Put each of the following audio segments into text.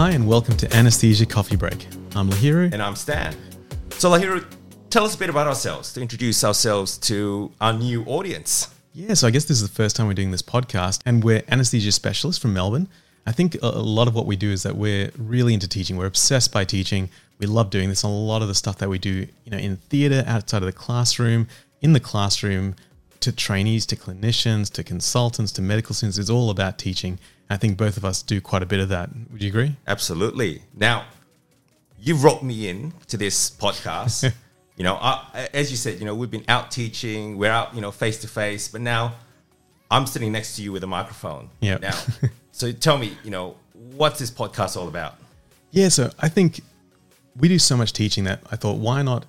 Hi and welcome to Anesthesia Coffee Break. I'm Lahiru. And I'm Stan. So Lahiru, tell us a bit about ourselves, to introduce ourselves to our new audience. Yeah, so I guess this is the first time we're doing this podcast, and we're anesthesia specialists from Melbourne. I think a lot of what we do is that we're really into teaching. We're obsessed by teaching. We love doing this. A lot of the stuff that we do, in theatre, outside of the classroom, in the classroom, to trainees, to clinicians, to consultants, to medical students, is all about teaching. I think both of us do quite a bit of that. Would you agree? Absolutely. Now, you roped me in to this podcast. As you said, we've been out teaching, we're out, face to face, but now I'm sitting next to you with a microphone. Yeah. Now, so tell me, what's this podcast all about? Yeah. So I think we do so much teaching that I thought, why not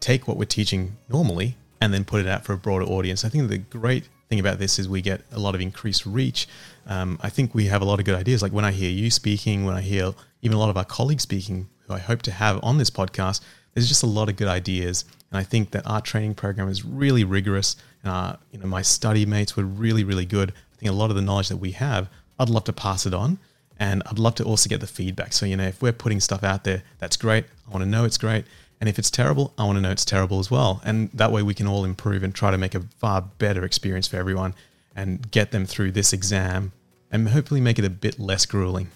take what we're teaching normally and then put it out for a broader audience? I think the great thing about this is we get a lot of increased reach. I think we have a lot of good ideas. Like when I hear you speaking, when I hear even a lot of our colleagues speaking, who I hope to have on this podcast, there's just a lot of good ideas. And I think that our training program is really rigorous. And our, my study mates were really, really good. I think a lot of the knowledge that we have, I'd love to pass it on. And I'd love to also get the feedback. So, if we're putting stuff out there, that's great. I want to know it's great. And if it's terrible, I want to know it's terrible as well. And that way we can all improve and try to make a far better experience for everyone and get them through this exam and hopefully make it a bit less grueling.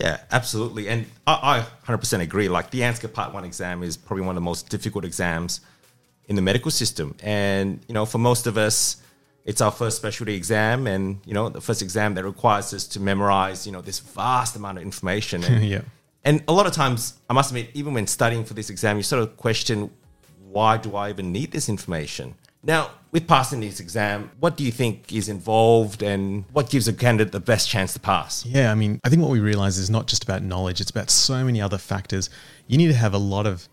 Yeah, absolutely. And I 100% agree. Like the ANZCA Part 1 exam is probably one of the most difficult exams in the medical system. And, for most of us, it's our first specialty exam and, the first exam that requires us to memorize, this vast amount of information. And, yeah. And a lot of times, I must admit, even when studying for this exam, you sort of question, why do I even need this information? Now, with passing this exam, what do you think is involved and what gives a candidate the best chance to pass? Yeah, I think what we realize is not just about knowledge, it's about so many other factors. You need to have a lot of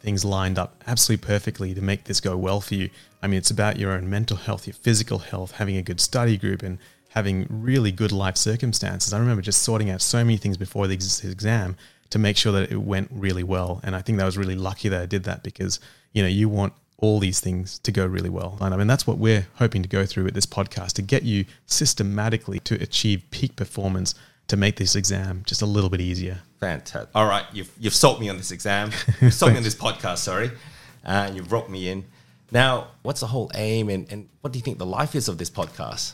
things lined up absolutely perfectly to make this go well for you. It's about your own mental health, your physical health, having a good study group and having really good life circumstances. I remember just sorting out so many things before the exam to make sure that it went really well. And I think that was really lucky that I did that because, you want all these things to go really well. And that's what we're hoping to go through with this podcast, to get you systematically to achieve peak performance, to make this exam just a little bit easier. Fantastic. All right. You've sold me on this exam. You've sold me on this podcast, sorry. You've roped me in. Now, what's the whole aim and what do you think the life is of this podcast?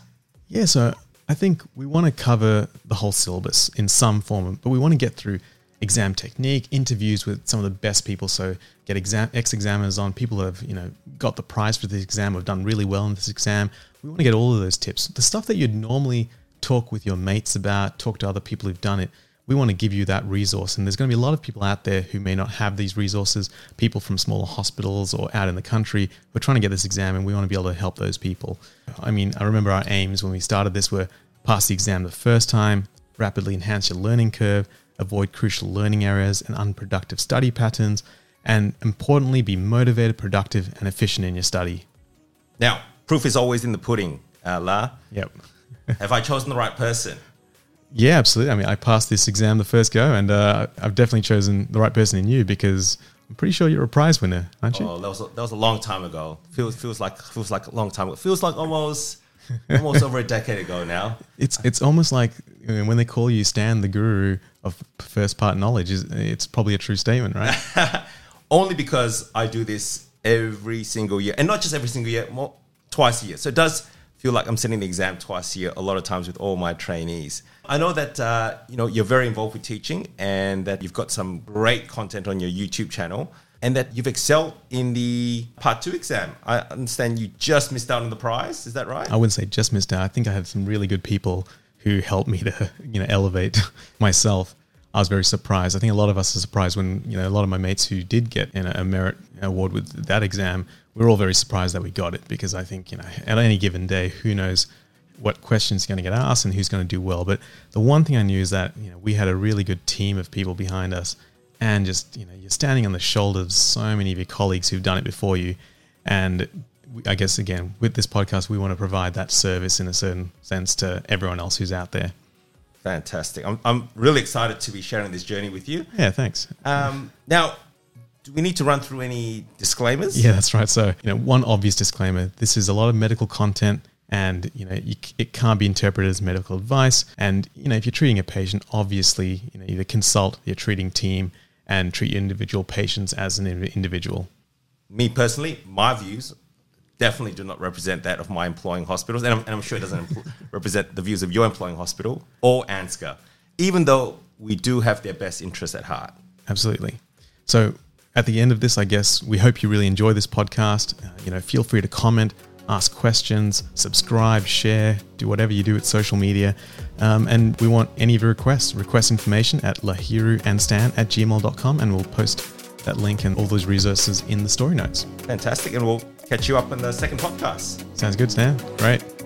Yeah, so I think we want to cover the whole syllabus in some form, but we want to get through exam technique, interviews with some of the best people. So get ex-examiners on, people who have, got the prize for this exam, have done really well in this exam. We want to get all of those tips. The stuff that you'd normally talk with your mates about, talk to other people who've done it. We want to give you that resource. And there's going to be a lot of people out there who may not have these resources, people from smaller hospitals or out in the country who are trying to get this exam, and we want to be able to help those people. I remember our aims when we started this were pass the exam the first time, rapidly enhance your learning curve, avoid crucial learning areas and unproductive study patterns, and importantly, be motivated, productive, and efficient in your study. Now, proof is always in the pudding, La. Yep. Have I chosen the right person? Yeah, absolutely. I passed this exam the first go, and I've definitely chosen the right person in you because I'm pretty sure you're a prize winner, aren't you? Oh, that was a long time ago. Feels like a long time ago. Feels like almost over a decade ago now. It's almost like when they call you Stan, the guru of first part knowledge, it's probably a true statement, right? Only because I do this every single year, and not just every single year, more twice a year. So it does feel like I'm sitting the exam twice a year a lot of times with all my trainees. I know that, you're very involved with teaching and that you've got some great content on your YouTube channel and that you've excelled in the Part 2 exam. I understand you just missed out on the prize. Is that right? I wouldn't say just missed out. I think I had some really good people who helped me to, elevate myself. I was very surprised. I think a lot of us are surprised when, a lot of my mates who did get a merit award with that exam, we're all very surprised that we got it because I think, at any given day, who knows what questions are going to get asked and who's going to do well. But the one thing I knew is that, we had a really good team of people behind us and just, you're standing on the shoulders of so many of your colleagues who've done it before you. And I guess, again, with this podcast, we want to provide that service in a certain sense to everyone else who's out there. Fantastic. I'm really excited to be sharing this journey with you. Yeah, thanks. Now, do we need to run through any disclaimers? Yeah, that's right. So, one obvious disclaimer, this is a lot of medical content and it can't be interpreted as medical advice. And if you're treating a patient, obviously either consult your treating team and treat your individual patients as an individual. Me personally, my views definitely do not represent that of my employing hospitals, and I'm sure it doesn't represent the views of your employing hospital or ANZCA, even though we do have their best interests at heart. Absolutely. So at the end of this, I guess, we hope you really enjoy this podcast. Feel free to comment, ask questions, subscribe, share, do whatever you do at social media. And we want any of your requests. Request information at lahiruandstan@gmail.com, and we'll post that link and all those resources in the story notes. Fantastic. And we'll catch you up in the second podcast. Sounds good, Stan. Great.